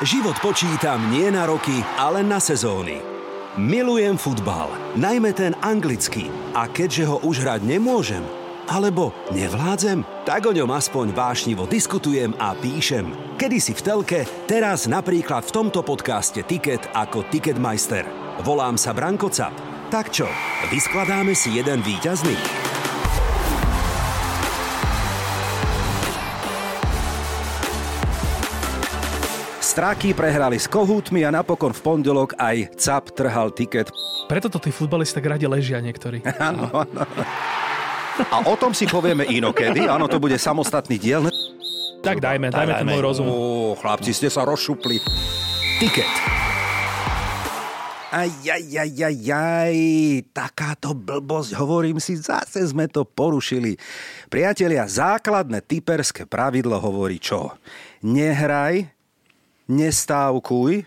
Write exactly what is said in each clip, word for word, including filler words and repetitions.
Život počítam nie na roky, ale na sezóny. Milujem futbal, najmä ten anglický. A keďže ho už hrať nemôžem, alebo nevládzem, tak o ňom aspoň vášnivo diskutujem a píšem. Kedysi v telke, teraz napríklad v tomto podcaste Ticket ako Ticketmeister. Volám sa Branko Cap. Tak čo, vyskladáme si jeden víťazný? Straky prehrali s kohútmi a napokon v pondelok aj Cap trhal tiket. Preto to tí futbalisti tak radi ležia niektorí. Áno, áno. A o tom si povieme inokedy. Áno, to bude samostatný diel. Tak dajme, dajme ten môj rozum. Ó, chlapci, ste sa rozšupli. Tiket. Aj, aj, aj, aj, aj. Takáto blbosť, hovorím si, zase sme to porušili. Priatelia, základné typerské pravidlo hovorí čo? Nehraj... Nestávkuj,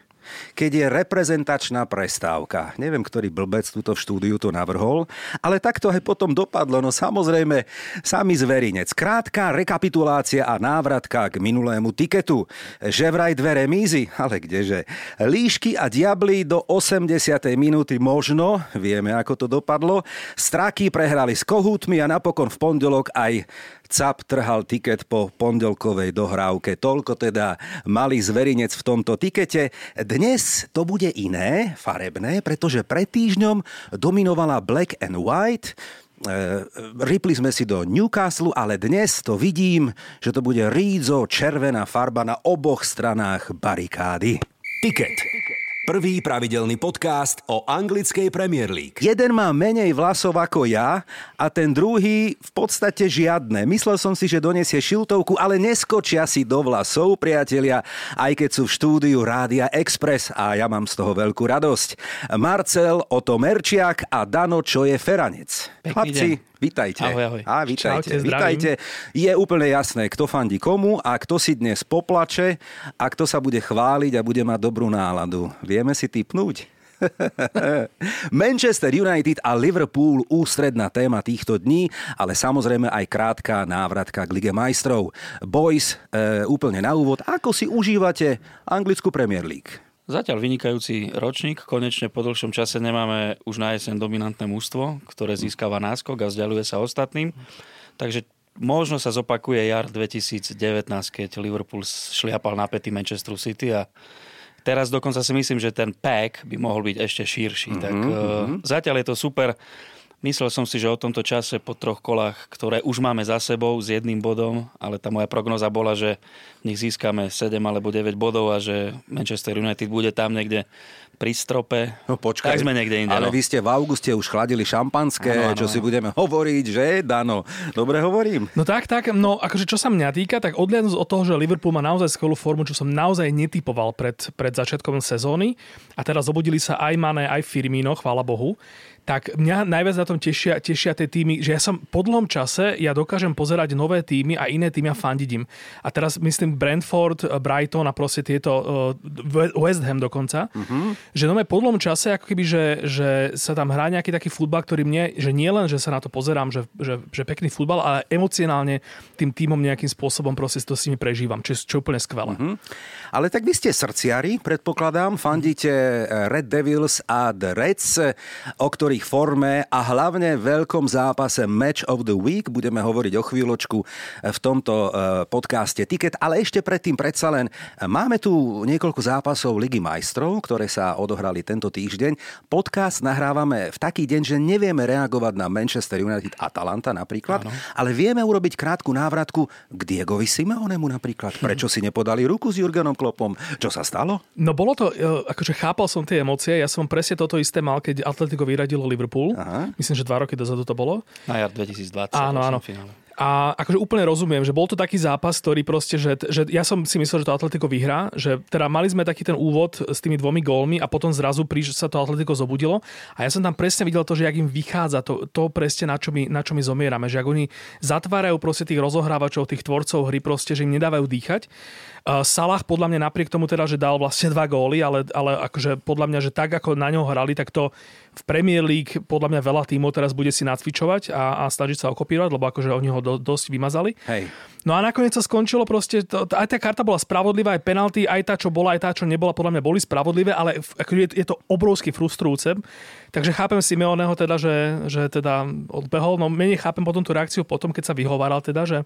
keď je reprezentačná prestávka. Neviem, ktorý blbec túto v štúdiu to navrhol, ale takto aj potom dopadlo. No samozrejme, samý zverinec. Krátka rekapitulácia a návratka k minulému tiketu. Že vraj dve remízy, ale kdeže. Líšky a diabli do osemdesiatej minúty možno, vieme ako to dopadlo. Straky prehrali s kohútmi a napokon v pondelok aj... Cap trhal tiket po pondelkovej dohrávke. Toľko teda malý zverinec v tomto tikete. Dnes to bude iné, farebné, pretože pred týždňom dominovala Black and White. E, ripli sme si do Newcastle, ale dnes to vidím, že to bude rídzo červená farba na oboch stranách barikády. Tiket. Prvý pravidelný podcast o anglickej Premier League. Jeden má menej vlasov ako ja a ten druhý v podstate žiadne. Myslel som si, že donesie šiltovku, ale neskočia si do vlasov, priatelia, aj keď sú v štúdiu Rádia Express a ja mám z toho veľkú radosť. Marcel Otto Merčiak a Dano Čoje Feranec. Pekný chlapci. Deň. Vítajte. Ahoj, ahoj. Á, vítajte. Čaute, vítajte. Je úplne jasné, kto fandí komu a kto si dnes poplače a kto sa bude chváliť a bude mať dobrú náladu. Vieme si tipnúť? Manchester United a Liverpool, ústredná téma týchto dní, ale samozrejme aj krátka návratka k Lige majstrov. Boys, e, úplne na úvod, ako si užívate anglickú Premier League? Zatiaľ vynikajúci ročník, konečne po dlhšom čase nemáme už na jeseň dominantné mužstvo, ktoré získava náskok a vzdialuje sa ostatným. Takže možno sa zopakuje jar dvetisícdevätnásť, keď Liverpool šliapal na päty Manchesteru City a teraz dokonca si myslím, že ten pack by mohol byť ešte širší. Mm-hmm. Tak zatiaľ je to super. Myslel som si, že o tomto čase po troch kolách, ktoré už máme za sebou s jedným bodom, ale tá moja prognoza bola, že v nich získame sedem alebo deväť bodov a že Manchester United bude tam niekde pri strope. No počkaj, tak sme niekde inde. Ale no. Vy ste v auguste už chladili šampanské, ano, ano, čo si budeme hovoriť, že Dano? Dobre hovorím. No tak, tak, no akože čo sa mňa týka, tak odliadnúť od toho, že Liverpool má naozaj skvelú formu, čo som naozaj netipoval pred, pred začiatkom sezóny a teraz zobudili sa aj Mané, aj Firmino, chvála Bohu. Tak mňa najviac na tom tešia, tešia tie týmy, že ja som po dlhom čase, ja dokážem pozerať nové týmy a iné týmy a fandidím. A teraz myslím Brentford, Brighton a proste tieto, West Ham dokonca, mm-hmm. že nové po dlhom čase, ako keby, že, že sa tam hrá nejaký taký futbal, ktorý mne, že nie len, že sa na to pozerám, že, že, že pekný futbal, ale emocionálne tým týmom nejakým spôsobom proste to s nimi prežívam, čo, čo je úplne skvelé. Mm-hmm. Ale tak vy ste srdciari, predpokladám, fandíte Red Devils a The Reds, o ktorých ich forme a hlavne veľkom zápase Match of the Week. Budeme hovoriť o chvíľočku v tomto podcaste Ticket, ale ešte predtým predsa len máme tu niekoľko zápasov Ligy majstrov, ktoré sa odohrali tento týždeň. Podcast nahrávame v taký deň, že nevieme reagovať na Manchester United Atalanta napríklad, áno. ale vieme urobiť krátku návratku k Diegovi Simeonemu napríklad. Prečo si nepodali ruku s Jurgenom Kloppom? Čo sa stalo? No bolo to, akože chápal som tie emócie, ja som presne toto isté mal, keď Atletico vyradilo Liverpool. Aha. Myslím, že dva roky dozadu to bolo. Na jar dvetisícdvadsať. Áno, áno. Finále. A akože úplne rozumiem, že bol to taký zápas, ktorý proste, že, že ja som si myslel, že to Atletico vyhrá, že teda mali sme taký ten úvod s tými dvomi gólmi a potom zrazu príš sa to Atletico zobudilo a ja som tam presne videl to, že jak im vychádza to, to presne na čo, my, na čo my zomierame, že ak oni zatvárajú proste tých rozohrávačov, tých tvorcov hry proste, že im nedávajú dýchať. Salah podľa mňa napriek tomu teda, že dal vlastne dva góly, ale, ale akože podľa mňa, že tak ako na ňo hrali, tak to V Premier League podľa mňa veľa tímov teraz bude si nacvičovať a, a snažiť sa okopírovať, lebo akože oni ho do, dosť vymazali. Hej. No a nakoniec sa skončilo proste, to, aj tá karta bola spravodlivá, aj penalty, aj tá, čo bola, aj tá, čo nebola, podľa mňa boli spravodlivé, ale je, je to obrovský frustrujúce. Takže chápem Simeoneho teda, že, že teda odbehol, no menej chápem potom tú reakciu potom, keď sa vyhováral teda, že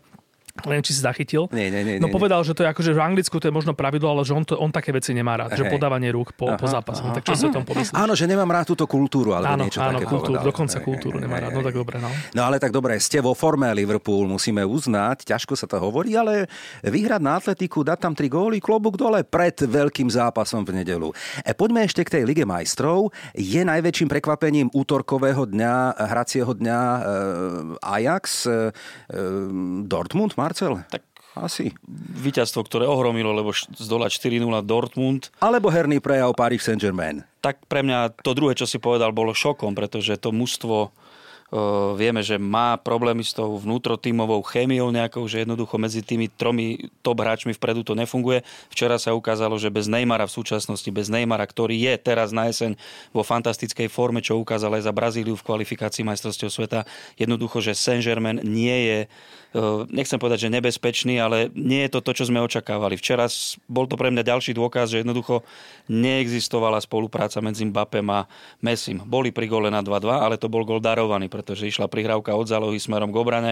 neviem, či si zachytil. Nie, nie, nie, no povedal, že to je akože v Anglicku to je možno pravidlo, ale že on, to, on také veci nemá rád, hej. Že podávanie rúk po, po zápase. Tak čo si o tom pomyslíš? Áno, že nemám rád túto kultúru, alebo áno, niečo áno, také kultúru, povedal. Dokonca kultúru hej, nemá hej, rád, no tak dobre. No. no ale tak dobre, ste vo forme Liverpool, musíme uznať, ťažko sa to hovorí, ale vyhrať na Atletiku, dať tam tri góly, klobúk dole pred veľkým zápasom v nedeľu. E, poďme ešte k tej Lige majstrov. Je najväčším prekvapením útorkového dňa, hracieho dňa e, Ajax, e, e, Dortmund, Marcel? Tak asi. Víťazstvo, ktoré ohromilo, lebo z dola štyri nula Dortmund. Alebo herný prejav Paris Saint-Germain. Tak pre mňa to druhé, čo si povedal, bolo šokom, pretože to mužstvo, e, vieme, že má problémy s tou vnútrotímovou chémiou nejakou, že jednoducho medzi tými tromi top hráčmi vpredu to nefunguje. Včera sa ukázalo, že bez Neymara v súčasnosti, bez Neymara, ktorý je teraz na jeseň vo fantastickej forme, čo ukázal aj za Brazíliu v kvalifikácii majstrovstiev sveta, jednoducho, že Saint-Germain nie je nechcem povedať, že nebezpečný, ale nie je to to, čo sme očakávali. Včera bol to pre mňa ďalší dôkaz, že jednoducho neexistovala spolupráca medzi Mbappém a Messim. Boli pri gole na dva dva, ale to bol gol darovaný, pretože išla prihrávka od zálohy smerom k obrane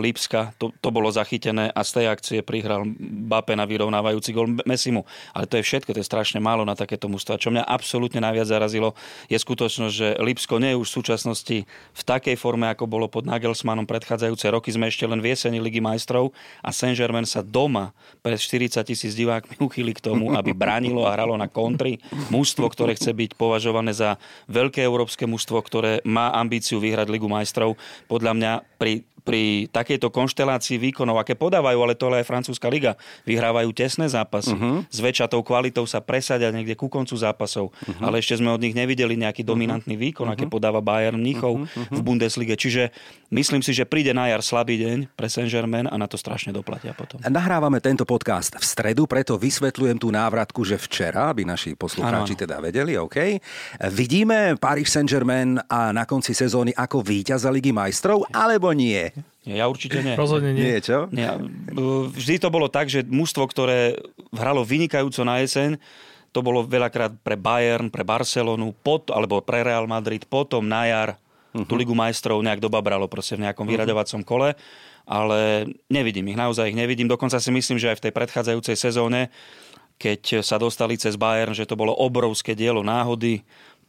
Lipska, to, to bolo zachytené a z tej akcie prihral Mbappé na vyrovnávajúci gol Messimu. Ale to je všetko, to je strašne málo na takéto mužstvo. Čo mňa absolútne najviac zarazilo, je skutočnosť, že Lipsko nie je už v súčasnosti v takej forme, ako bolo pod Nagelsmannom predchádzajúce roky. Sme ešte len v jeseni Ligy majstrov a Saint-Germain sa doma pred štyridsať tisíc divákmi uchýli k tomu, aby bránilo a hralo na kontri. Mužstvo, ktoré chce byť považované za veľké európske mužstvo, ktoré má ambíciu vyhrať Ligu majstrov. Podľa mňa pri, pri takejto konštelácii výkonov, aké podávajú, ale tohle je francúzska liga, vyhrávajú tesné zápasy. Uh-huh. S väčšatou kvalitou sa presadia niekde ku koncu zápasov. Uh-huh. Ale ešte sme od nich nevideli nejaký dominantný výkon, uh-huh. aké podáva Bayern Mníchov uh-huh. v Bundeslige. Čiže myslím si, že príde na jar slabý deň pre Saint-Germain a na to strašne doplatia potom. Nahrávame tento podcast v stredu, preto vysvetľujem tú návratku, že včera, aby naši poslucháči ano. teda vedeli, OK. Vidíme Paris Saint-Germain a na konci sezóny ako víťaza Ligy majstrov, alebo nie? Ja určite nie. Rozhodne nie. Nie, čo? Nie. Vždy to bolo tak, že mužstvo, ktoré hralo vynikajúco na jeseň, to bolo veľakrát pre Bayern, pre Barcelonu, pot, alebo pre Real Madrid, potom na jar uh-huh. tú Ligu majstrov nejak dobabralo proste v nejakom uh-huh. vyraďovacom kole. Ale nevidím ich, naozaj ich nevidím. Dokonca si myslím, že aj v tej predchádzajúcej sezóne, keď sa dostali cez Bayern, že to bolo obrovské dielo náhody,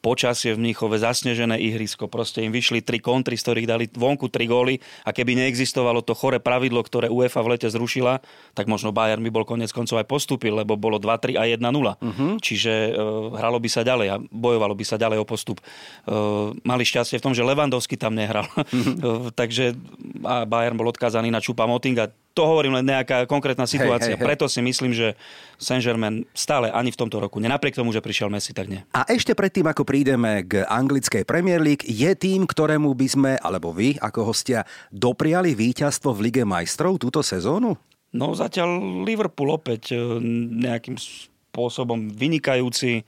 počasie v Mníchove, zasnežené ihrisko. Proste im vyšli tri kontry, z ktorých dali vonku tri góly a keby neexistovalo to chore pravidlo, ktoré UEFA v lete zrušila, tak možno Bayern by bol koniec koncov aj postúpil, lebo bolo dva tri a jeden nula. Uh-huh. Čiže uh, hralo by sa ďalej a bojovalo by sa ďalej o postup. Uh, mali šťastie v tom, že Lewandowski tam nehral. Uh-huh. uh, takže a Bayern bol odkázaný na Chupa Motinga. To hovorím len nejaká konkrétna situácia. Hej, hej, hej. Preto si myslím, že Saint-Germain stále ani v tomto roku, napriek tomu, že prišiel Messi, tak nie. A ešte predtým, ako prídeme k anglickej Premier League, je tým, ktorému by sme, alebo vy, ako hostia, dopriali víťazstvo v Lige majstrov túto sezónu? No zatiaľ Liverpool opäť nejakým spôsobom vynikajúci.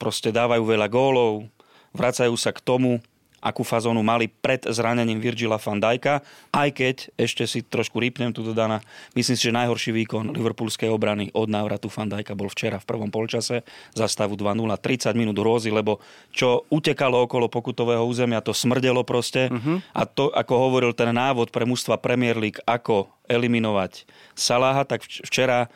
Proste dávajú veľa gólov, vracajú sa k tomu, akú fazónu mali pred zranením Virgila van Dijka, aj keď ešte si trošku rýpnem tu do Dana. Myslím si, že najhorší výkon liverpoolskej obrany od návratu van Dijka bol včera v prvom polčase za stavu dva nula. tridsať minút hrôzy, lebo čo utekalo okolo pokutového územia, to smrdelo proste. Uh-huh. A to, ako hovoril ten návod pre mužstva Premier League, ako eliminovať Salaha, tak včera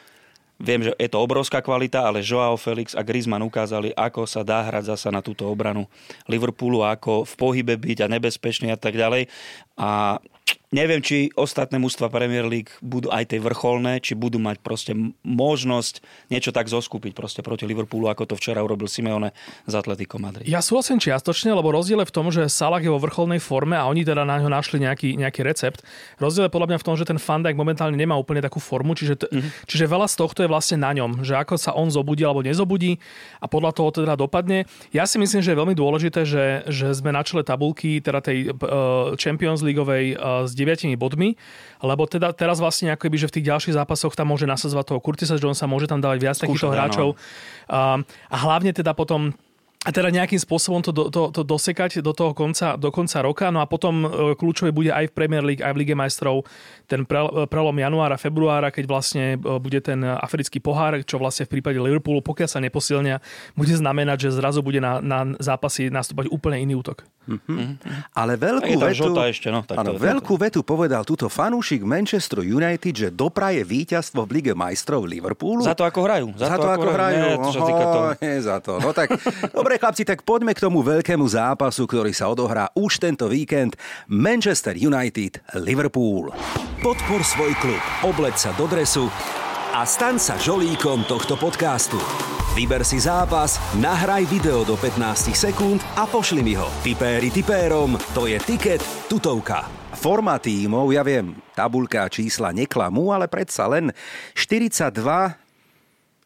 viem, že je to obrovská kvalita, ale Joao Felix a Griezmann ukázali, ako sa dá hrať zasa na túto obranu Liverpoolu, ako v pohybe byť a nebezpečný a tak ďalej. A neviem, či ostatné mužstva Premier League budú aj tej vrcholné, či budú mať proste možnosť niečo tak zoskupiť proste proti Liverpoolu, ako to včera urobil Simeone z Atletico Madrid. Ja súhlasím čiastočne, lebo rozdiel je v tom, že Salah je vo vrcholnej forme a oni teda na ňo našli nejaký, nejaký recept. Rozdiel je podľa mňa v tom, že ten Van Dijk momentálne nemá úplne takú formu, čiže, t- mm-hmm. čiže veľa z tohto je vlastne na ňom, že ako sa on zobudí alebo nezobudí a podľa toho teda dopadne. Ja si myslím, že je veľmi dôležité, že, že sme na čele tabuľky teda tej uh, Champions Leagueovej uh, s deviatimi bodmi, lebo teda teraz vlastne akoby, že v tých ďalších zápasoch tam môže nasadzovať toho Curtisa Jonesa, môže tam dávať viac Skúšať, takýchto hráčov. A, a hlavne teda potom A teda nejakým spôsobom to, do, to, to dosekať do toho konca, do konca roka. No a potom kľúčové bude aj v Premier League, aj v Lige majstrov ten prelom januára, februára, keď vlastne bude ten africký pohár, čo vlastne v prípade Liverpoolu, pokiaľ sa neposilnia, bude znamenať, že zrazu bude na, na zápasy nastúpať úplne iný útok. Mm-hmm. Ale veľkú vetu, ešte, no, áno, veľkú vetu povedal túto fanúšik Manchester United, že dopraje víťazstvo v Lige majstrov Liverpoolu. Za to, ako hrajú. Za, za to, ako hrajú. hrajú. Nie, Oho, nie za to. No tak, dobre chlapci, tak poďme k tomu veľkému zápasu, ktorý sa odohrá už tento víkend. Manchester United, Liverpool. Podpor svoj klub, obleď sa do dresu a staň sa žolíkom tohto podcastu. Vyber si zápas, nahraj video do pätnásť sekúnd a pošli mi ho. Tipéri tipérom, to je tiket tutovka. Forma tímov, ja viem, tabuľka a čísla neklamú, ale predsa len štyridsaťdva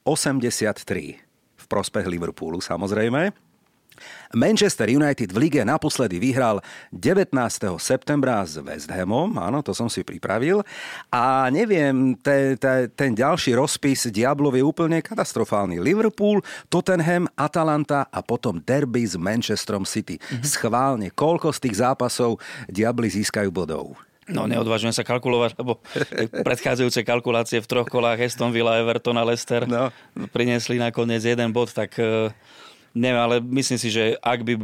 osemdesiattri v prospech Liverpoolu, samozrejme. Manchester United v lige naposledy vyhral devätnásteho septembra s West Hamom, áno, to som si pripravil. A neviem, te, te, ten ďalší rozpis Diablov je úplne katastrofálny. Liverpool, Tottenham, Atalanta a potom derby s Manchesterom City. Mhm. Schválne, koľko z tých zápasov Diabli získajú bodov? No, neodvážujem sa kalkulovať, lebo predchádzajúce kalkulácie v troch kolách Aston Villa, Everton a Leicester no. priniesli nakoniec jeden bod, tak neviem, ale myslím si, že ak by...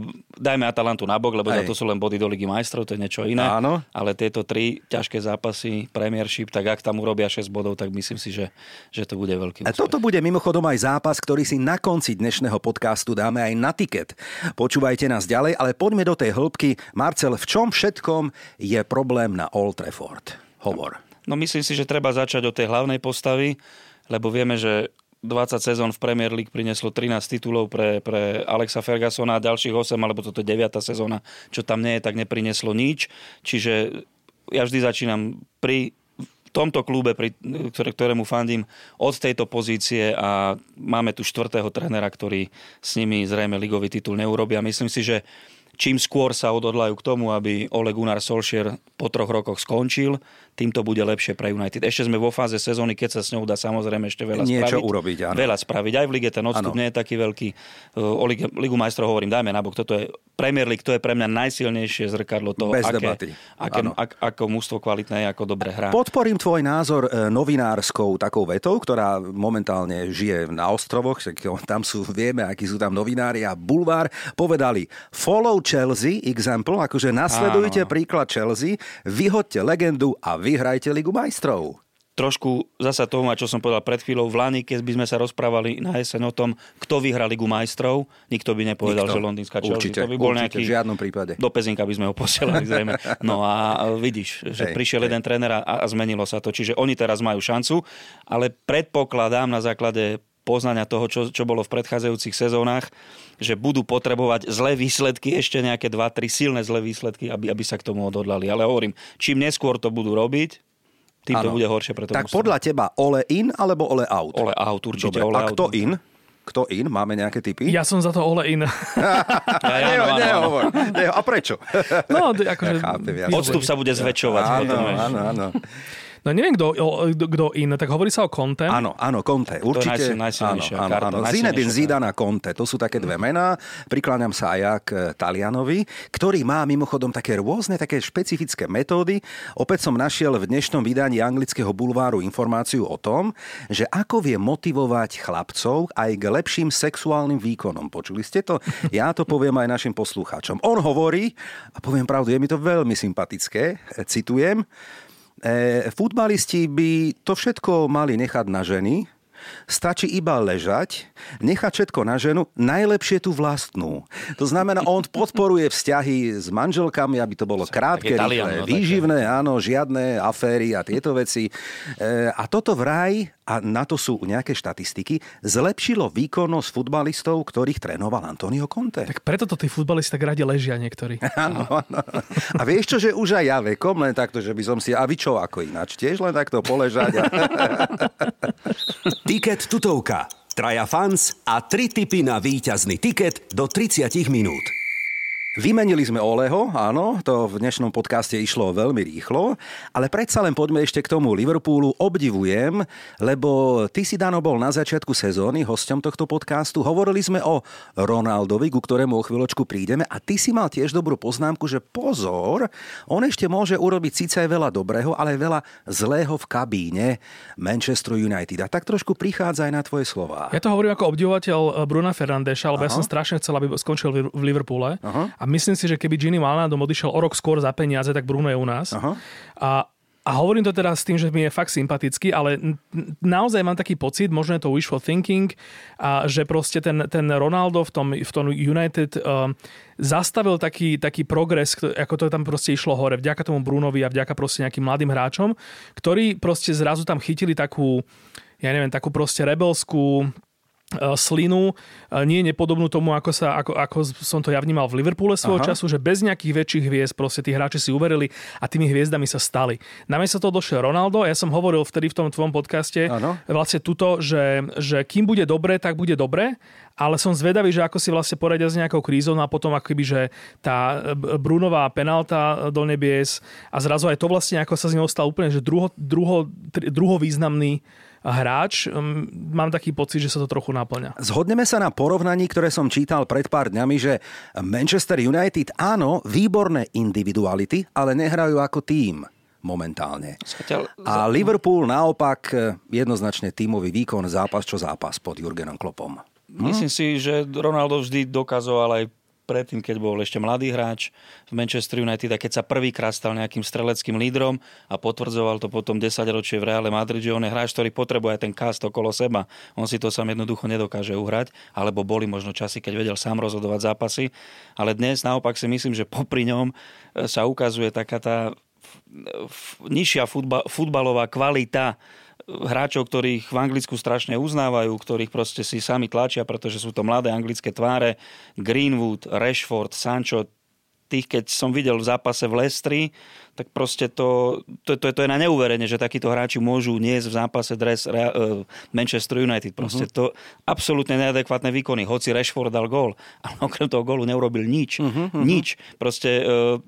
Dajme Atalantu na bok, lebo Aj. za to sú len body do Ligy majstrov, to je niečo iné. Áno. Ale tieto tri ťažké zápasy, Premiership, tak ak tam urobia šesť bodov, tak myslím si, že, že to bude veľký úspech. A toto bude mimochodom aj zápas, ktorý si na konci dnešného podcastu dáme aj na tiket. Počúvajte nás ďalej, ale poďme do tej hĺbky. Marcel, v čom všetkom je problém na Old Trafford? Hovor. No, myslím si, že treba začať od tej hlavnej postavy, lebo vieme, že dvadsať sezón v Premier League prinieslo trinásť titulov pre, pre Alexa Fergusona a ďalších osem, alebo toto deviata sezóna, čo tam nie je, tak neprinieslo nič. Čiže ja vždy začínam pri tomto klube, pri, ktorému fandím, od tejto pozície a máme tu štvrtého trénera, ktorý s nimi zrejme ligový titul neurobí a myslím si, že čím skôr sa odhodlajú k tomu, aby Ole Gunnar Solskjaer po troch rokoch skončil, tým to bude lepšie pre United. Ešte sme vo fáze sezóny, keď sa s ňou dá samozrejme ešte veľa niečo spraviť. Urobiť, áno. Veľa spraviť. Aj v lige ten odstup ano. nie je taký veľký. O Ligu, Ligu majstrov hovorím, dajme nabok. Toto je Premier League, to je pre mňa najsilnejšie zrkadlo toho, Bez aké, aké ak, ako mužstvo kvalitné je, ako dobre hrá. Podporím tvoj názor novinárskou takou vetou, ktorá momentálne žije na ostrovoch. Tam sú, vieme, akí sú tam novinári a bulvár. Povedali, follow Chelsea, example, akože nasledujte áno. príklad Chelsea, vyhoďte legendu a vyhrajte Ligu majstrov. Trošku zasa toho, čo som povedal pred chvíľou, v Lani, keď by sme sa rozprávali na jeseň o tom, kto vyhrá Ligu majstrov, nikto by nepovedal, nikto. Že londýnska Chelsea. Určite, to by bol určite, nejaký, v žiadnom prípade. Do Pezinka by sme ho posielali zrejme. No a vidíš, že hej, prišiel hej. jeden tréner a zmenilo sa to. Čiže oni teraz majú šancu, ale predpokladám na základe poznania toho, čo, čo bolo v predchádzajúcich sezónach, že budú potrebovať zlé výsledky, ešte nejaké dva tri silné zlé výsledky, aby, aby sa k tomu odhodlali. Ale hovorím, čím neskôr to budú robiť, tým ano. to bude horšie. Preto tak musím. Podľa teba Ole in alebo Ole out? Ole out, určite. Dobre, Ole a out. Kto in? Kto in? Máme nejaké tipy? Ja som za to Ole in. ja, ja, neho, áno, nehovor. Áno. Neho, a prečo? No, akože, ja chápem, ja odstup sa bude zväčšovať. Áno, áno, áno. No neviem, kto in, tak hovorí sa o Conte. Áno, áno, Conte, určite. To je najsilnejšia karta. Zinedine Zidane a Conte, to sú také dve mená. Prikláňam sa aj ja k Talianovi, ktorý má mimochodom také rôzne, také špecifické metódy. Opäť som našiel v dnešnom vydaní anglického bulváru informáciu o tom, že ako vie motivovať chlapcov aj k lepším sexuálnym výkonom. Počuli ste to? Ja to poviem aj našim poslucháčom. On hovorí, a poviem pravdu, je mi to veľmi sympatické, citujem, E, futbalisti by to všetko mali nechať na ženy, stačí iba ležať, nechať všetko na ženu, najlepšie tú vlastnú. To znamená, on podporuje vzťahy s manželkami, aby to bolo krátke, rýchle, výživné, áno, žiadne aféry a tieto veci. E, a toto vraj, a na to sú nejaké štatistiky, zlepšilo výkonnosť futbalistov, ktorých trénoval Antonio Conte. Tak preto to tí futbalisti tak radi ležia niektorí. Áno, áno. A vieš čo, že už aj ja vekom, len takto, že by som si, a vy čo, ako ináč, tiež len takto poležať. Tiket tutovka. Traja fans a tri tipy na víťazný tiket do tridsať minút. Vymenili sme Oleho, áno, to v dnešnom podcaste išlo veľmi rýchlo, ale predsa len poďme ešte k tomu Liverpoolu. Obdivujem, lebo ty si, Dano, bol na začiatku sezóny hosťom tohto podcastu. Hovorili sme o Ronaldovi, ku ktorému o chvíľočku prídeme, a ty si mal tiež dobrú poznámku, že pozor, on ešte môže urobiť síce aj veľa dobrého, ale aj veľa zlého v kabíne Manchester United. A tak trošku prichádza aj na tvoje slová. Ja to hovorím ako obdivovateľ Bruna Fernandeša, lebo Aha. ja som strašne chcel, aby skončil v Liverpoole. Aha. A myslím si, že keby Gini Wijnaldum odišiel o rok skôr za peniaze, tak Bruno je u nás. Aha. A, a hovorím to teraz s tým, že mi je fakt sympatický, ale n- naozaj mám taký pocit, možno je to wishful thinking, a že proste ten, ten Ronaldo v tom, v tom United um, zastavil taký, taký progres, ako to tam proste išlo hore, vďaka tomu Brunovi a vďaka proste nejakým mladým hráčom, ktorí proste zrazu tam chytili takú, ja neviem, takú proste rebelskú slinu, nie je nepodobnú tomu, ako, sa, ako, ako som to ja vnímal v Liverpoole svojho Aha. času, že bez nejakých väčších hviezd proste tí hráči si uverili a tými hviezdami sa stali. Namiesto toho došiel Ronaldo, ja som hovoril vtedy v tom tvojom podcaste ano. vlastne tuto, že, že kým bude dobre, tak bude dobre, ale som zvedavý, že ako si vlastne poradia s nejakou krízou, no a potom akoby, že tá Brunová penálta do nebies a zrazu aj to vlastne, ako sa z neho stal úplne, že druho, druho, druho významný hráč. Mám taký pocit, že sa to trochu naplňa. Zhodneme sa na porovnaní, ktoré som čítal pred pár dňami, že Manchester United, áno, výborné individuality, ale nehrajú ako tím momentálne. A Liverpool naopak jednoznačne tímový výkon, zápas čo zápas pod Jurgenom Kloppom. Hm? Myslím si, že Ronaldo vždy dokazoval aj predtým, keď bol ešte mladý hráč v Manchester United, a keď sa prvýkrát stal nejakým streleckým lídrom a potvrdzoval to potom desaťročie v Reále Madrid, že on je hráč, ktorý potrebuje aj ten cast okolo seba. On si to sám jednoducho nedokáže uhrať, alebo boli možno časy, keď vedel sám rozhodovať zápasy, ale dnes naopak si myslím, že popri ňom sa ukazuje taká tá nižšia futba, futbalová kvalita hráčov, ktorých v Anglicku strašne uznávajú, ktorých proste si sami tlačia, pretože sú to mladé anglické tváre. Greenwood, Rashford, Sancho, tých, keď som videl v zápase v Leicestri, tak proste to, to, to, to je na neuverenie, že takíto hráči môžu niesť v zápase dres Real, Manchester United. Proste uh-huh. to absolútne neadekvátne výkony. Hoci Rashford dal gól, ale okrem toho gólu neurobil nič. Uh-huh, uh-huh. Nič. Proste... Uh,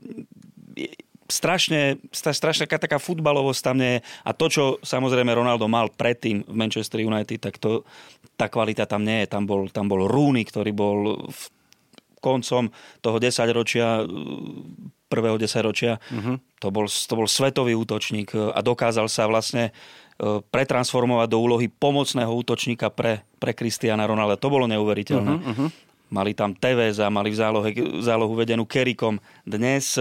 strašne, strašne taká futbalovosť tam nie je. A to, čo samozrejme Ronaldo mal predtým v Manchester United, tak to, tá kvalita tam nie je. Tam bol, tam bol Rooney, ktorý bol v koncom toho desaťročia, prvého desaťročia. Mm-hmm. To bol, to bol svetový útočník a dokázal sa vlastne pretransformovať do úlohy pomocného útočníka pre, pre Cristiana Ronalda. To bolo neuveriteľné. Mm-hmm. Mali tam Tevez a mali v zálohe, zálohu vedenú Kerikom. Dnes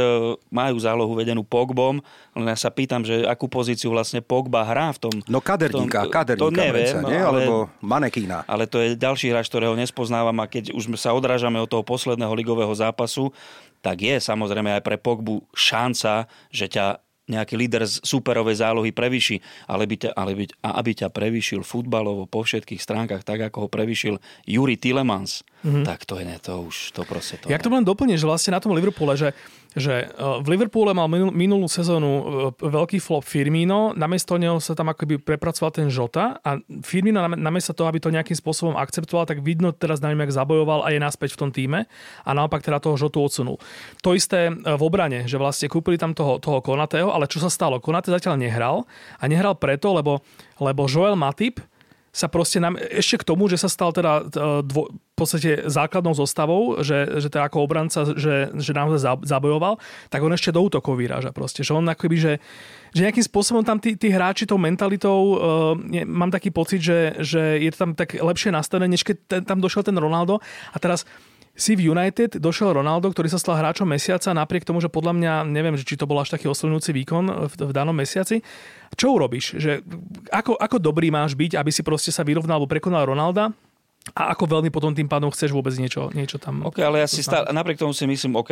majú zálohu vedenú Pogbom. Ja sa pýtam, že akú pozíciu vlastne Pogba hrá v tom... No kaderníka, kaderníka. To neviem, no, alebo manekína. Ale to je ďalší hráč, ktorého nespoznávam, a keď už sa odrážame od toho posledného ligového zápasu, tak je samozrejme aj pre Pogbu šanca, že ťa nejaký líder z súperovej zálohy prevýši, ale by ťa, ale by, aby ťa prevýšil futbalovo po všetkých stránkach, tak ako ho prevýšil Juri Tielemans, mm-hmm. tak to je ne, to už, to proste to... Jak to len doplniť, že vlastne na tom Liverpoole, že, že v Liverpoole mal minul, minulú sezónu veľký flop Firmino, namiesto neho sa tam akoby prepracoval ten Jota, a Firmino namiesto toho, aby to nejakým spôsobom akceptoval, tak vidno teraz na ňom, jak zabojoval a je naspäť v tom tíme, a naopak teda toho Jotu odsunul. To isté v obrane, že vlastne kúpili tam toho, toho Konateho. Ale čo sa stalo? Konate zatiaľ nehral a nehral preto, lebo, lebo Joel Matip sa proste nám, ešte k tomu, že sa stal teda dvo, v podstate základnou zostavou, že, že teda ako obranca, že, že naozaj zabojoval, tak on ešte do útokov vyráža proste. Že on akoby, že, že nejakým spôsobom tam tí, tí hráči tou mentalitou, e, mám taký pocit, že, že je to tam tak lepšie nastavené, než keď ten, tam došiel ten Ronaldo. A teraz si v United došiel Ronaldo, ktorý sa stal hráčom mesiaca, napriek tomu, že podľa mňa, neviem, či to bol až taký oslovňujúci výkon v, v danom mesiaci. Čo urobíš? Že, ako, ako dobrý máš byť, aby si proste sa vyrovnal alebo prekonal Ronalda? A ako veľmi potom tým pádom chceš vôbec niečo, niečo tam... OK, ale ja si stále, napriek tomu si myslím, OK,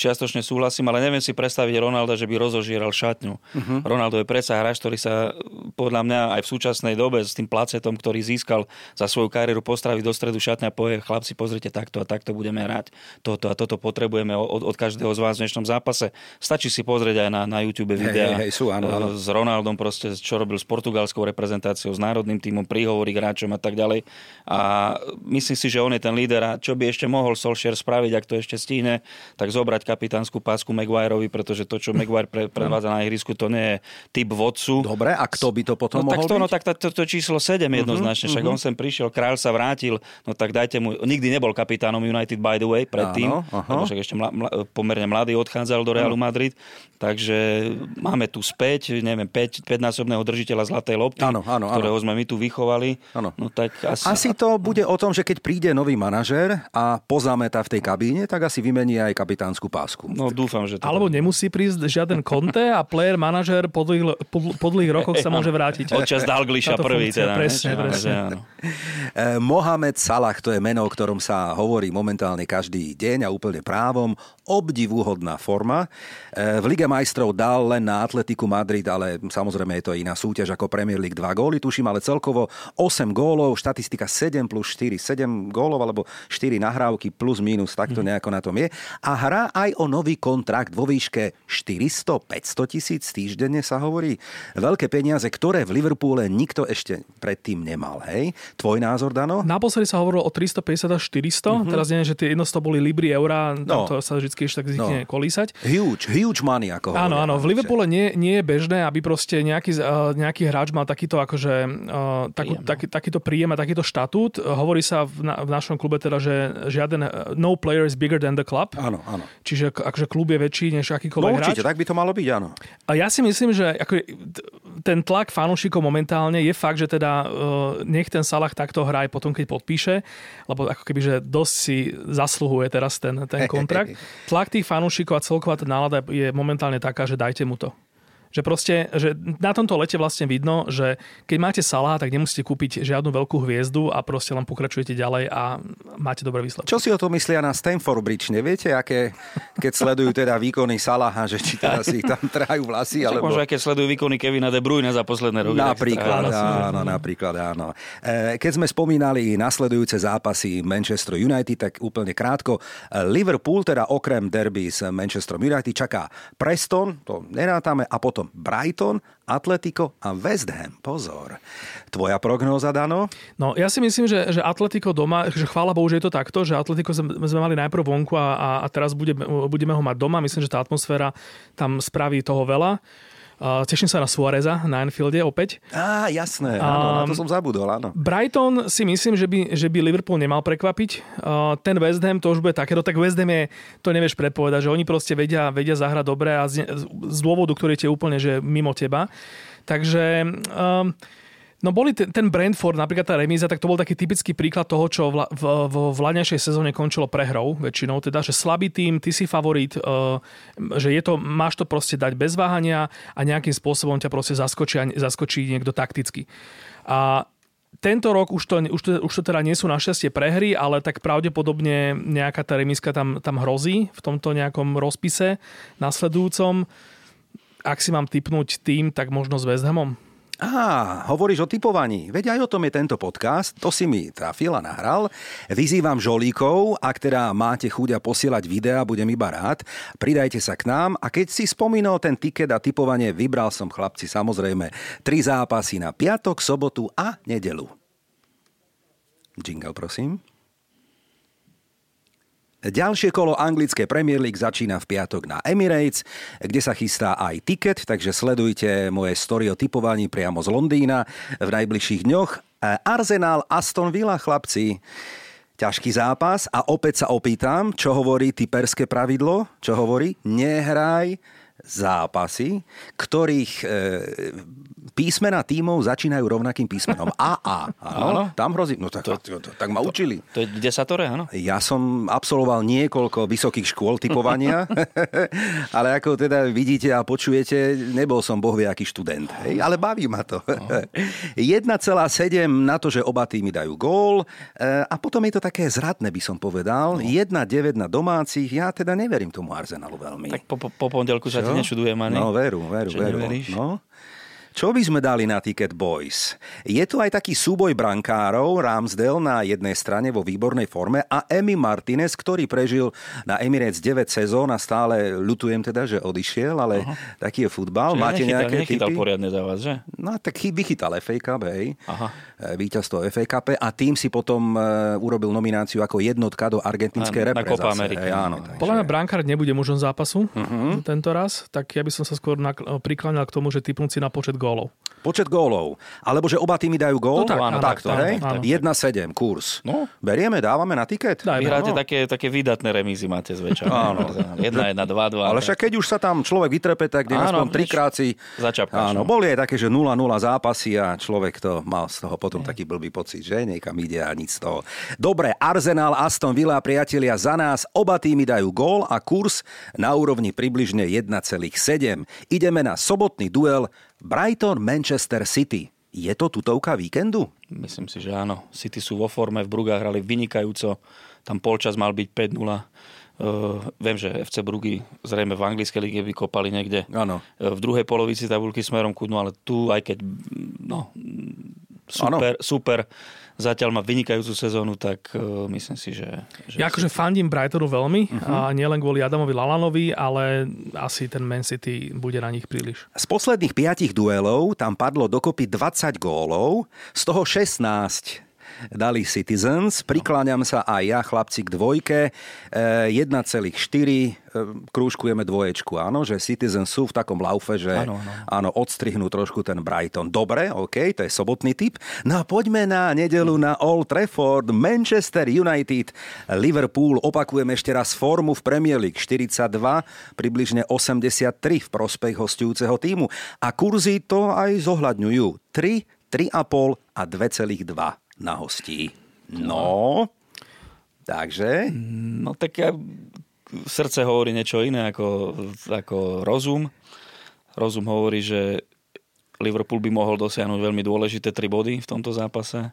čiastočne súhlasím, ale neviem si predstaviť Ronalda, že by rozožieral šatňu. Uh-huh. Ronaldo je predsa hráč, ktorý sa podľa mňa aj v súčasnej dobe s tým placetom, ktorý získal za svoju kariéru, postraví do stredu šatňa a povie: chlapci, pozrite, takto a takto budeme hrať. Toto a toto potrebujeme od, od každého z vás v dnešnom zápase. Stačí si pozrieť aj na, na YouTube videá hey, hey, hey, sú, áno, áno. s Ronaldom, proste, čo robil s portugalskou reprezentáciou, s národným tímom, príhovory hráčom a tak ďalej. A a myslím si, že on je ten líder a čo by ešte mohol Solskjaer spraviť, ak to ešte stihne, tak zobrať kapitánsku pásku Maguireovi, pretože to, čo Maguire pre, predvádza na ihrisku, to nie je typ vodcu. Dobre, a kto by to potom no, mohol tak to, byť? No tak to, to číslo sedem jednoznačne, uh-huh, však uh-huh. on sem prišiel, Kráľ sa vrátil, no tak dajte mu, nikdy nebol kapitánom United by the way, predtým, áno, lebo však ešte mla, mla, pomerne mladý odchádzal do Realu Madrid, takže máme tu späť, neviem, päťnásobného držiteľa zlatej lopty, áno, áno, áno. ktorého sme my tu vychovali. Áno. No tak asi... asi to bude o tom, že keď príde nový manažér a pozametá v tej kabíne, tak asi vymení aj kapitánsku pásku. No dúfam, že to... Alebo nemusí prísť žiaden Conte a player manažér po dlhých pod, rokoch sa môže vrátiť. Odčas Dalgliša prvý teda. Presne, presne. Áno. Mohamed Salah, to je meno, o ktorom sa hovorí momentálne každý deň a úplne právom. Obdivuhodná forma. V Lige majstrov dal len na Atletiku Madrid, ale samozrejme je to iná súťaž ako Premier League, dva góly, tuším, ale celkovo osem gólov, štatistika sedem plus štyri, sedem gólov alebo štyri nahrávky plus minus, takto nejako na tom je. A hrá aj o nový kontrakt vo výške štyristo päťsto tisíc týždenne sa hovorí. Veľké peniaze, ktoré v Liverpoole nikto ešte predtým nemal, hej? Tvoj názor, Dano? Naposledy sa hovorilo o tristopäťdesiat až štyristo, mm-hmm. teraz neviem, že tie jednosto boli libry, eurá, no. to sa vždy ešte tak zvykne no. kolísať. Huge, huge money, ako hovorím. Áno, áno, v Liverpoole nie, nie je bežné, aby proste nejaký, nejaký hráč mal takýto akože takú, taký, takýto príjem a takýto štatút. Hovorí sa v, na, v našom klube teda, že žiaden no player is bigger than the club. Áno, áno. Čiže akože klub je väčší než akýkoľvek no, hráč. No určite, tak by to malo byť, áno. A ja si myslím, že ako ten tlak fanúšikov momentálne je fakt, že teda nech ten Salah takto hrá aj potom, keď podpíše, lebo ako keby, že dosť si zasluhuje teraz ten, ten kontrakt. Tlak tých fanúšikov a celková tá nálada je momentálne taká, že dajte mu to. Že proste, že na tomto lete vlastne vidno, že keď máte Salaha, tak nemusíte kúpiť žiadnu veľkú hviezdu a proste len pokračujete ďalej a máte dobré výsledky. Čo si o to myslia na Stamford Bridge? Neviete, aké, keď sledujú teda výkony Salaha, že či teda si ich tam trhajú vlasy? Alebo... Možno, keď sledujú výkony Kevina De Bruyne za posledné roky. Napríklad, áno, napríklad, áno. Keď sme spomínali nasledujúce zápasy Manchester United, tak úplne krátko. Liverpool, teda okrem derby s Manchesterom United, čaká Preston, to nerátame, a potom Brighton, Atletico a West Ham. Pozor. Tvoja prognóza, Dano? No, ja si myslím, že, že Atletico doma, že chvála Bohu, že je to takto, že Atletico sme mali najprv vonku a, a teraz budeme, budeme ho mať doma. Myslím, že tá atmosféra tam spraví toho veľa. Uh, teším sa na Suáreza na Anfielde opäť. Á, jasné, áno, um, na to som zabudol, áno. Brighton si myslím, že by, že by Liverpool nemal prekvapiť. Uh, ten West Ham, to už bude takéto, tak West Ham je, to nevieš predpovedať, že oni proste vedia, vedia zahrať dobre a z, z dôvodu, ktorý je úplne že mimo teba. Takže... Um, No boli ten, ten Brentford, napríklad tá remíza, tak to bol taký typický príklad toho, čo v, v, v vládnejšej sezóne končilo prehrou väčšinou, teda, že slabý tým, ty si favorit, uh, že je to, máš to proste dať bez váhania a nejakým spôsobom ťa proste zaskočí, zaskočí niekto takticky. A tento rok už to, už, to, už to teda nie sú našťastie prehry, ale tak pravdepodobne nejaká tá remízka tam, tam hrozí v tomto nejakom rozpise nasledujúcom. Ak si mám tipnúť tým, tak možno s West Hamom. Á, hovoríš o tipovaní. Veď aj o tom je tento podcast. To si mi trafil a nahral. Vyzývam žolíkov, ak teda máte chuť a posielať videá, budem iba rád. Pridajte sa k nám. A keď si spomínal ten tiket a tipovanie, vybral som, chlapci, samozrejme, tri zápasy na piatok, sobotu a nedelu. Jingle, prosím. Ďalšie kolo anglické Premier League začína v piatok na Emirates, kde sa chystá aj tiket, takže sledujte moje story o tipovaní priamo z Londýna v najbližších dňoch. Arsenal, Aston Villa, chlapci. Ťažký zápas a opäť sa opýtam, čo hovorí typerské pravidlo, čo hovorí nehraj zápasy, ktorých e, písmena tímov začínajú rovnakým písmenom. A, A. Áno, tam hrozí. No tak, to, to, to, tak ma to, učili. To je desatore, áno? Ja som absolvoval niekoľko vysokých škôl typovania, ale ako teda vidíte a počujete, nebol som bohviaký študent. Hej? Ale baví ma to. jedna celá sedem na to, že oba týmy dajú gól e, a potom je to také zradné, by som povedal. No. jedna deväť na domácich. Ja teda neverím tomu Arsenalu veľmi. Tak po, po, po pondelku sa nečudujem ani. No veru, veru, veru. No. Čo by sme dali na Ticket Boys? Je tu aj taký súboj brankárov, Ramsdale na jednej strane vo výbornej forme a Emi Martinez, ktorý prežil na Emirates deväť sezón a stále ľutujem teda, že odišiel, ale aha, taký je futbal. Čiže máte nechytal, nejaké typy? Nechytal poriadne za vás, že? No tak vychytal ef á Cup, hej. Víťazstvo ef á Cup a tým si potom urobil nomináciu ako jednotka do argentínskej reprezentácie. Podľa mňa brankár nebude mužom zápasu uh-huh. tento raz, tak ja by som sa skôr nakl- prikláňal k tomu, že typnú si na počet gólov. Počet gólov. Alebo že oba týmy dajú gól? No tak, áno, takto, áno, hej? Áno. jedna sedem, kurz. No. Berieme, dávame na tiket? Dajme, vyhráte no. také, také výdatné remízy máte zväčša. Áno. jedna jedna, dva dva. Ale však keď už sa tam človek vytrepe, tak kde aspoň trikrát si... Začapkáš. Áno, boli aj také, že nula nula zápasy a človek to mal z toho potom je. Taký blbý pocit, že niekam ide a nič z toho. Dobre, Arsenal, Aston Villa, priatelia, za nás oba týmy dajú gól a kurz na úrovni približne jedna celá sedem. Ideme na sobotný duel Brighton-Manchester City. Je to tutovka víkendu? Myslím si, že áno. City sú vo forme, v Brugách hrali vynikajúco. Tam polčas mal byť päť nula. Uh, viem, že ef cé Brugy zrejme v anglickej lige by kopali niekde. Áno. Uh, v druhej polovici tabulky smerom ku dnu, ale tu, aj keď no, super, ano. super, zatiaľ má vynikajúcu sezónu, tak uh, myslím si, že... že ja akože fandím Brightonu veľmi, uh-huh. a nielen kvôli Adamovi Lalanovi, ale asi ten Man City bude na nich príliš. Z posledných piatich duelov tam padlo dokopy dvadsať gólov, z toho šestnásť dali Citizens. Prikláňam sa aj ja, chlapci, k dvojke. jedna celá štyri krúžkujeme dvoječku, áno, že Citizens sú v takom laufe, že áno, áno. áno, odstrihnú trošku ten Brighton. Dobre, OK, to je sobotný tip. No a poďme na nedeľu na Old Trafford, Manchester United, Liverpool. Opakujem ešte raz formu v Premier League. štyridsaťdva, približne osemdesiattri v prospech hostujúceho týmu. A kurzy to aj zohľadňujú. tri, tri celá päť a dva celé dva. Na hostí. No, takže? No tak ja, srdce hovorí niečo iné ako, ako rozum. Rozum hovorí, že Liverpool by mohol dosiahnuť veľmi dôležité tri body v tomto zápase.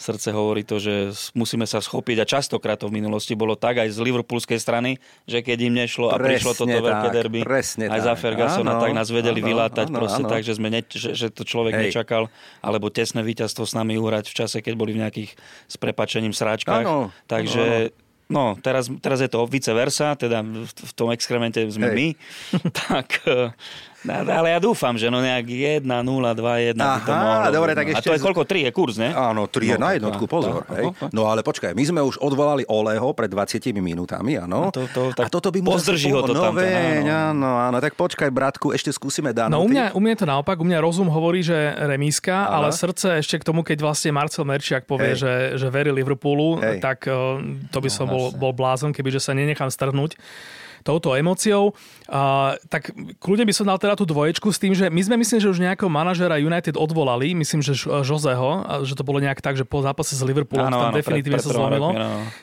Srdce hovorí to, že musíme sa schopiť a častokrát to v minulosti bolo tak aj z liverpoolskej strany, že keď im nešlo a presne prišlo toto tak, veľké derby aj tak, za Fergusona, áno, tak nás vedeli áno, vylátať áno, proste áno. tak, že, sme ne, že, že to človek hej. nečakal, alebo tesné víťazstvo s nami uhrať v čase, keď boli v nejakých s prepačením sráčkach. Áno, takže áno. No, teraz, teraz je to vice versa, teda v tom exkremente sme hej. my. Tak, ale ja dúfam, že no nejak jedna nula, dva jedna by to mohlo. Dobre, tak no. ešte... A to je koľko? tri je kurz, ne? Áno, tri je no, na jednotku, pozor. Tá, hej. Tá, tá. No ale počkaj, my sme už odvolali Oleho pred dvadsiatimi minútami, áno. A, to, to, tak a toto by mu... Pozdrží ho to tamto. Áno, áno, tak počkaj, bratku, ešte skúsime Dano. No u mňa, u mňa je to naopak, u mňa rozum hovorí, že remíska, ale srdce ešte k tomu, keď vlastne Marcel Merčiak povie, že, že verí Liverpoolu, hej. tak to by som bol bol blázon, kebyže sa nenechám strhnúť touto emóciou. Uh, tak kľudne by som dal teda tú dvoječku s tým, že my sme myslím, že už nejakého manažera United odvolali, myslím, že Joseho, že to bolo nejak tak, že po zápase s Liverpoolom tam definitívne sa zlomilo.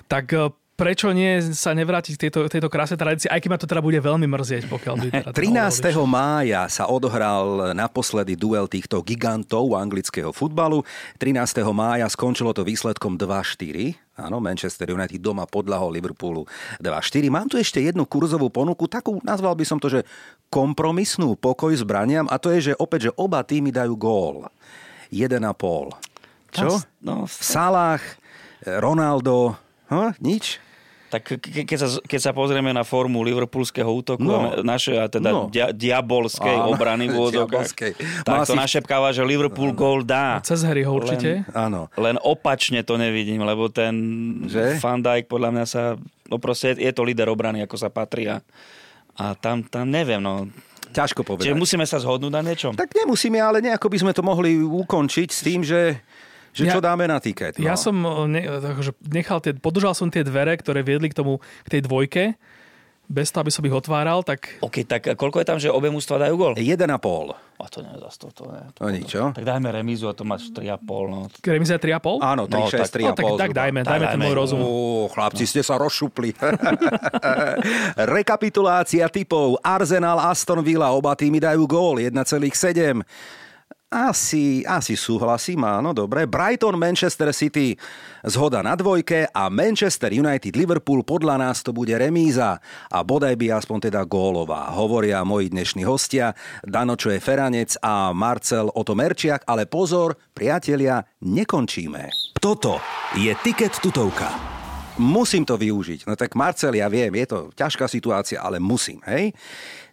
Tak prečo nie sa nevrátiť tejto, tejto krásnej tradícii, aj keď ma to teda bude veľmi mrzieť, pokiaľ by... Teda trinásteho mája sa odohral naposledy duel týchto gigantov anglického futbalu. trinásteho mája skončilo to výsledkom dva štyri. Áno, Manchester United doma podľahol Liverpoolu dva štyri. Mám tu ešte jednu kurzovú ponuku, takú, nazval by som to, že kompromisnú pokoj s braniam, a to je, že opäť, že oba týmy dajú gól. jeden a pol. Čo? No, Salah, Ronaldo, huh? nič? Tak ke- keď, sa, keď sa pozrieme na formu liverpoolského útoku, no. naše, a teda no. dia- diabolskej áno. obrany v úvodzovkách, tak to si... našepkáva, že Liverpool áno. gól dá. Cez hry ho určite. Len, áno. len opačne to nevidím, lebo ten že? Van Dijk podľa mňa sa, no proste je to líder obrany, ako sa patrí a, a tam, tam neviem, no... Ťažko povedať. Čiže musíme sa zhodnúť na niečom. Tak nemusíme, ale nejako by sme to mohli ukončiť s tým, že... Že ja, čo dáme na tiket? No. Ja som ne, nechal tie, podržal som tie dvere, ktoré viedli k tomu, k tej dvojke, bez toho, aby som ich otváral, tak... OK, tak koľko je tam, že obe mužstva dajú gól? jeden a pol. A to nie je za sto, to nie. To no nič, čo? Tak dajme remízu a to máš tri a pol. No. Remíza je tri a pol? Áno, tri šesť, no, tri a pol. No, tak, tak dajme, dajme ten môj rozum. Ó, chlapci, no. ste sa rozšupli. Rekapitulácia tipov. Arsenal, Aston Villa, oba týmy dajú gól, jedna celá sedem. Asi, asi súhlasím, áno, dobre. Brighton, Manchester City, zhoda na dvojke a Manchester United, Liverpool, podľa nás to bude remíza a bodaj by aspoň teda gólová. Hovoria moji dnešní hostia Dano Čoje Feranec a Marcel Otto Merčiak, ale pozor, priatelia, nekončíme. Toto je tiket tutovka. Musím to využiť. No tak Marcel, ja viem, je to ťažká situácia, ale musím, hej?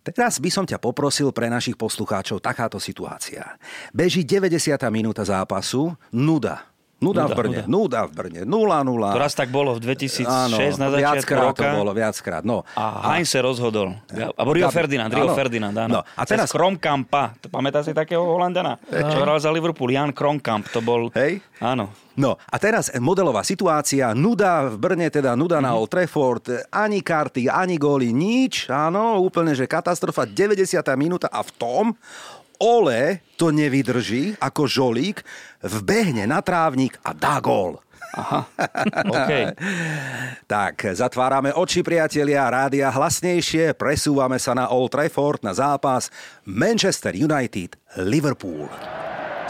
Teraz by som ťa poprosil pre našich poslucháčov takáto situácia. Beží deväťdesiata minúta zápasu, nuda. Nuda, nuda v Brne, nuda v Brne, nula nula. To raz tak bolo v dvetisícšesť, áno, na začiatku viackrát roka. Viackrát to bolo, viackrát. No. A Heinz sa rozhodol. Abo Rio Ferdinand, Rio áno. Ferdinand, áno. No. A teraz Kromkampa, pamätáš si takého Holandana? Čo hral za Liverpool, Jan Kromkamp, to bol... Hej? Áno. No a teraz modelová situácia, nuda v Brne, teda nuda mm-hmm. na Old Trafford, ani karty, ani góly, nič, áno, úplne, že katastrofa, deväťdesiata minúta a v tom... Ole to nevydrží, ako žolík, vbehne na trávnik a dá gól. Aha, okej. Okay. Tak, zatvárame oči, priatelia, rádia hlasnejšie, presúvame sa na Old Trafford, na zápas Manchester United-Liverpool.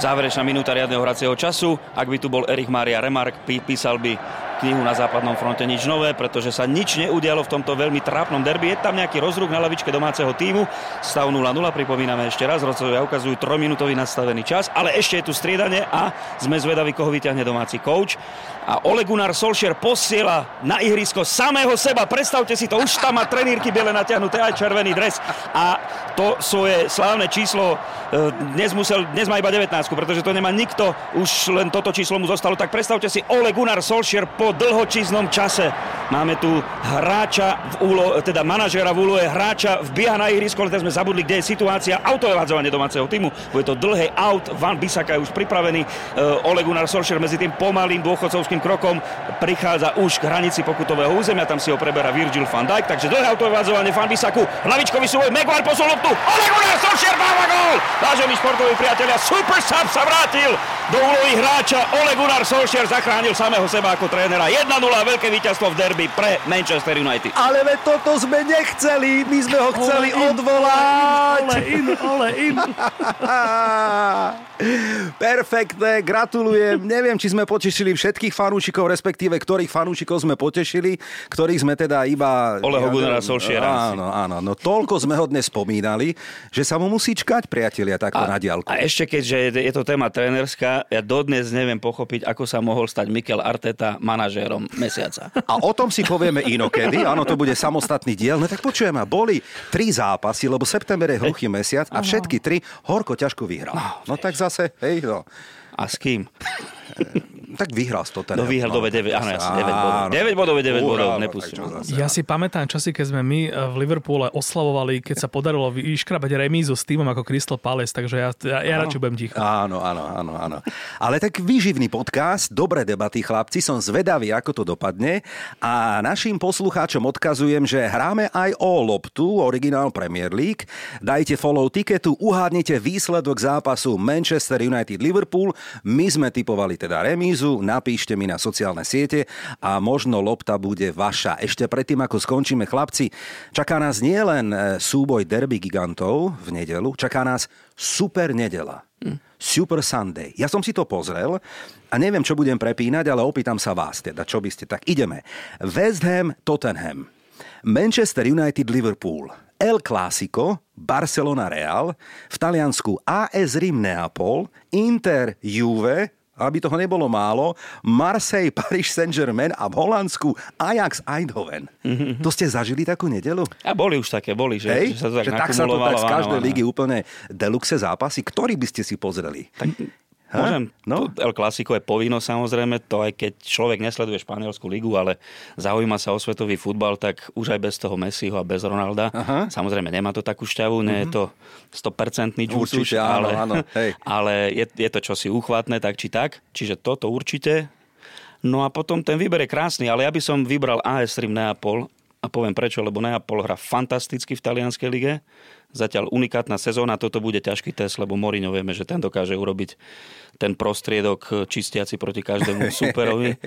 Záverečná minúta riadneho hracieho času. Ak by tu bol Erich Mária Remarque, písal by knihu Na západnom fronte Nič nové, pretože sa nič neudialo v tomto veľmi trápnom derby. Je tam nejaký rozruch na lavičke domáceho tímu. Stav nula nula, pripomíname ešte raz, rozhodcovia ukazujú trojminútový nastavený čas, ale ešte je tu striedanie a sme zvedaví, koho vyťahne domáci coach. A Ole Gunnar Solskjaer posiela na ihrisko samého seba. Predstavte si to, už tam má trenírky biele natiahnuté aj červený dres. A to svoje slávne číslo dnes musel, dnes má iba devätnásť, pretože to nemá nikto. Už len toto číslo mu zostalo. Tak predstavte si, Ole Gunnar Solskjaer po dlhočíznom čase. Máme tu hráča v úlo, teda manažéra v úlohe hráča, vbieha na ihrisko, ale teraz sme zabudli, kde je situácia. Autovádzovanie domáceho týmu, bude to dlhé aut, Van Bissaka je už pripravený. Uh, Ole Gunnar Solskjaer medzi tým pomalým dôchodcovským krokom prichádza už k hranici pokutového územia, tam si ho preberá Virgil van Dijk, takže dlhé autovádzovanie Van Bissaku, hlavičkový súboj, Maguire poslal loptu, Ole Gunnar Solskjaer dáva gól! Vážení športoví priatelia, super sub sa vrátil do úlohy hráča, Ole Gunnar Solskjaer zachránil samého seba ako trénera. jedna nula, veľké víťazstvo v derby pre Manchester United. Ale veď toto sme nechceli, my sme ho chceli ole in, odvolať. Ole in, ole in. Perfektné, gratulujem. Neviem, či sme potešili všetkých fanúšikov, respektíve ktorých fanúšikov sme potešili, ktorých sme teda iba... Oleho Gunnara Solskjaera. Áno, áno. No toľko sme ho dnes spomínali, že sa mu musí čkať, priatelia, takto a, na diaľku. A ešte keďže je to téma trénerská, ja dodnes neviem pochopiť, ako sa mohol stať Mikel Arteta manažer mesiaca. A o tom si povieme inokedy, áno, to bude samostatný diel. No tak počujeme, boli tri zápasy, lebo september je hluchý mesiac a všetky tri horko ťažko vyhral. No tak zase, hej, no. A s kým? Tak vyhral s Tottenhamom. No vyhral do deväť, áno, jasne, deväť bodov. deväť bodov, nepustím. Ja si pamätám časy, keď sme my v Liverpoole oslavovali, keď sa podarilo vyškrabať remízu s týmom ako Crystal Palace, takže ja, ja, ja radšej budem ticho. Áno, áno, áno, áno. Ale tak výživný podcast, dobré debaty, chlapci, som zvedavý, ako to dopadne a našim poslucháčom odkazujem, že hráme aj o loptu, originál Premier League. Dajte follow tiketu, uhádnite výsledok zápasu Manchester United Liverpool. My sme tipovali teda remízu. Napíšte mi na sociálne siete a možno lopta bude vaša. Ešte predtým, ako skončíme, chlapci, čaká nás nielen súboj derby gigantov v nedelu, čaká nás super nedela. Super Sunday. Ja som si to pozrel a neviem, čo budem prepínať, ale opýtam sa vás teda, čo by ste. Tak ideme. West Ham, Tottenham, Manchester United, Liverpool, El Clásico, Barcelona, Real, v Taliansku á es Rím, Neapol, Inter, Juve, aby toho nebolo málo, Marseille, Paris Saint-Germain a v Holandsku Ajax, Eindhoven. Mm-hmm. To ste zažili takú nedeľu? A boli už také, boli, že, hey? že sa to tak že tak sa to tak z každej ligy úplne deluxe zápasy. Ktorý by ste si pozreli? Tak... Môžem, no? El Clásico je povinnosť samozrejme, to aj keď človek nesleduje španielsku ligu, ale zaujíma sa o svetový futbal, tak už aj bez toho Messiho a bez Ronalda. Aha. Samozrejme nemá to takú šťavu, mm-hmm. nie je to sto percent džúsuš, ale, áno, hej. ale je, je to čosi úchvatné, tak či tak. Čiže toto určite. No a potom ten výber je krásny, ale ja by som vybral á es Rím Neapol a poviem prečo, lebo Neapol hrá fantasticky v talianskej lige. zatiaľ unikátna sezóna, toto bude ťažký test, lebo Mourinho vieme, že ten dokáže urobiť ten prostriedok čistiaci proti každému superovi.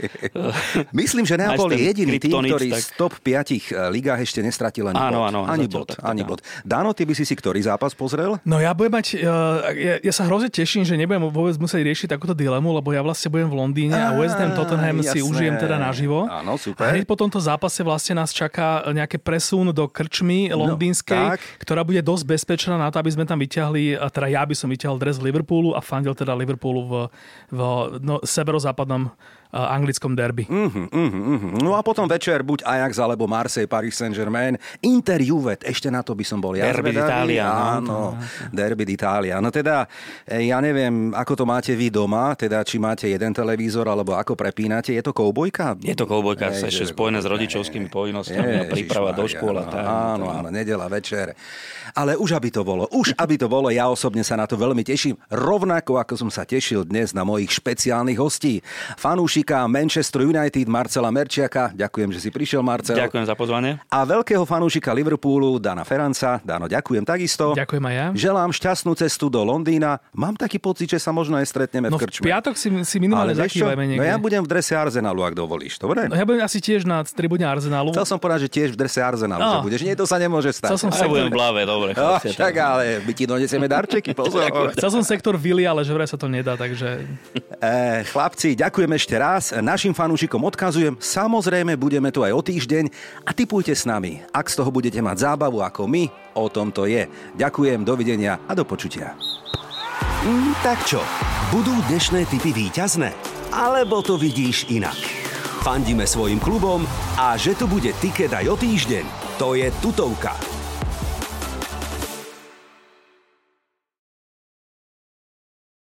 Myslím, že Napoli je jediný tým, ktorý tak... z top päť ligách ešte nestratil ani áno, bod. Áno, ani bod, tak, ani tak, bod. Dano, ty by si si ktorý zápas pozrel? No ja budem mať, ja, ja sa hrozne teším, že nebudem vôbec musieť riešiť takúto dilemu, lebo ja vlastne budem v Londýne a, a West Ham Tottenham jasné. si užijem teda naživo. Áno, super. A hneď po tomto zápase vlastne nás čaká nejaké presun do krčmy londýnskej, no, ktorá bude dosť bezpečná na to, aby sme tam vyťahli, teda ja by som vyťahol dres Liverpoolu a fandil teda Liverpoolu v, v no, severozápadnom anglickom derby. Uh-huh, uh-huh, uh-huh. No a potom večer buď Ajax alebo Marseille, Paris Saint-Germain, Inter, Juve, ešte na to by som bol ja derby zvedavý. Áno, derby d'Italia. No teda, ja neviem, ako to máte vy doma, teda či máte jeden televízor, alebo ako prepínate, je to koubojka? Je to koubojka, ešte je, spojené je, s rodičovskými je, povinnosťami je, a príprava do škôl. No, áno, áno, nedeľa večer. Ale už aby to bolo, už aby to bolo, ja osobne sa na to veľmi teším, rovnako ako som sa tešil dnes na mojich špeciálnych hostí. Fanúši Manchester United Marcela Merčiaka. Ďakujem, že si prišiel, Marcel. Ďakujem za pozvanie. A veľkého fanúšika Liverpoolu Dana Feranca. Dano, ďakujem takisto. Ďakujem aj ja. Želám šťastnú cestu do Londýna. Mám taký pocit, že sa možno aj stretneme no, v krčme. V piatok si, si minimálne zakývajme niekde. No ja budem v drese Arsenalu, ak dovolíš. Dobre? No ja budem asi tiež na tribúne Arsenalu. Chcel som povedať, že tiež v drese Arsenalu, no. že budeš. Nie, to sa nemôže stať. Chcel som sa budem v blave, dobre. No, tak ale my ti donesieme darčeky, pozor. Chcel som sektor Vili, ale že vraj sa to nedá, takže eh, chlapci, ďakujem ešte raz. Raz našim fanúšikom odkazujem, samozrejme budeme tu aj o týždeň a tipujte s nami. Ak z toho budete mať zábavu ako my, o tom to je. Ďakujem, dovidenia a do počutia. Mm, tak čo, budú dnešné tipy víťazné? Alebo to vidíš inak? Fandíme svojim klubom a že tu bude tiket aj o týždeň, to je tutovka.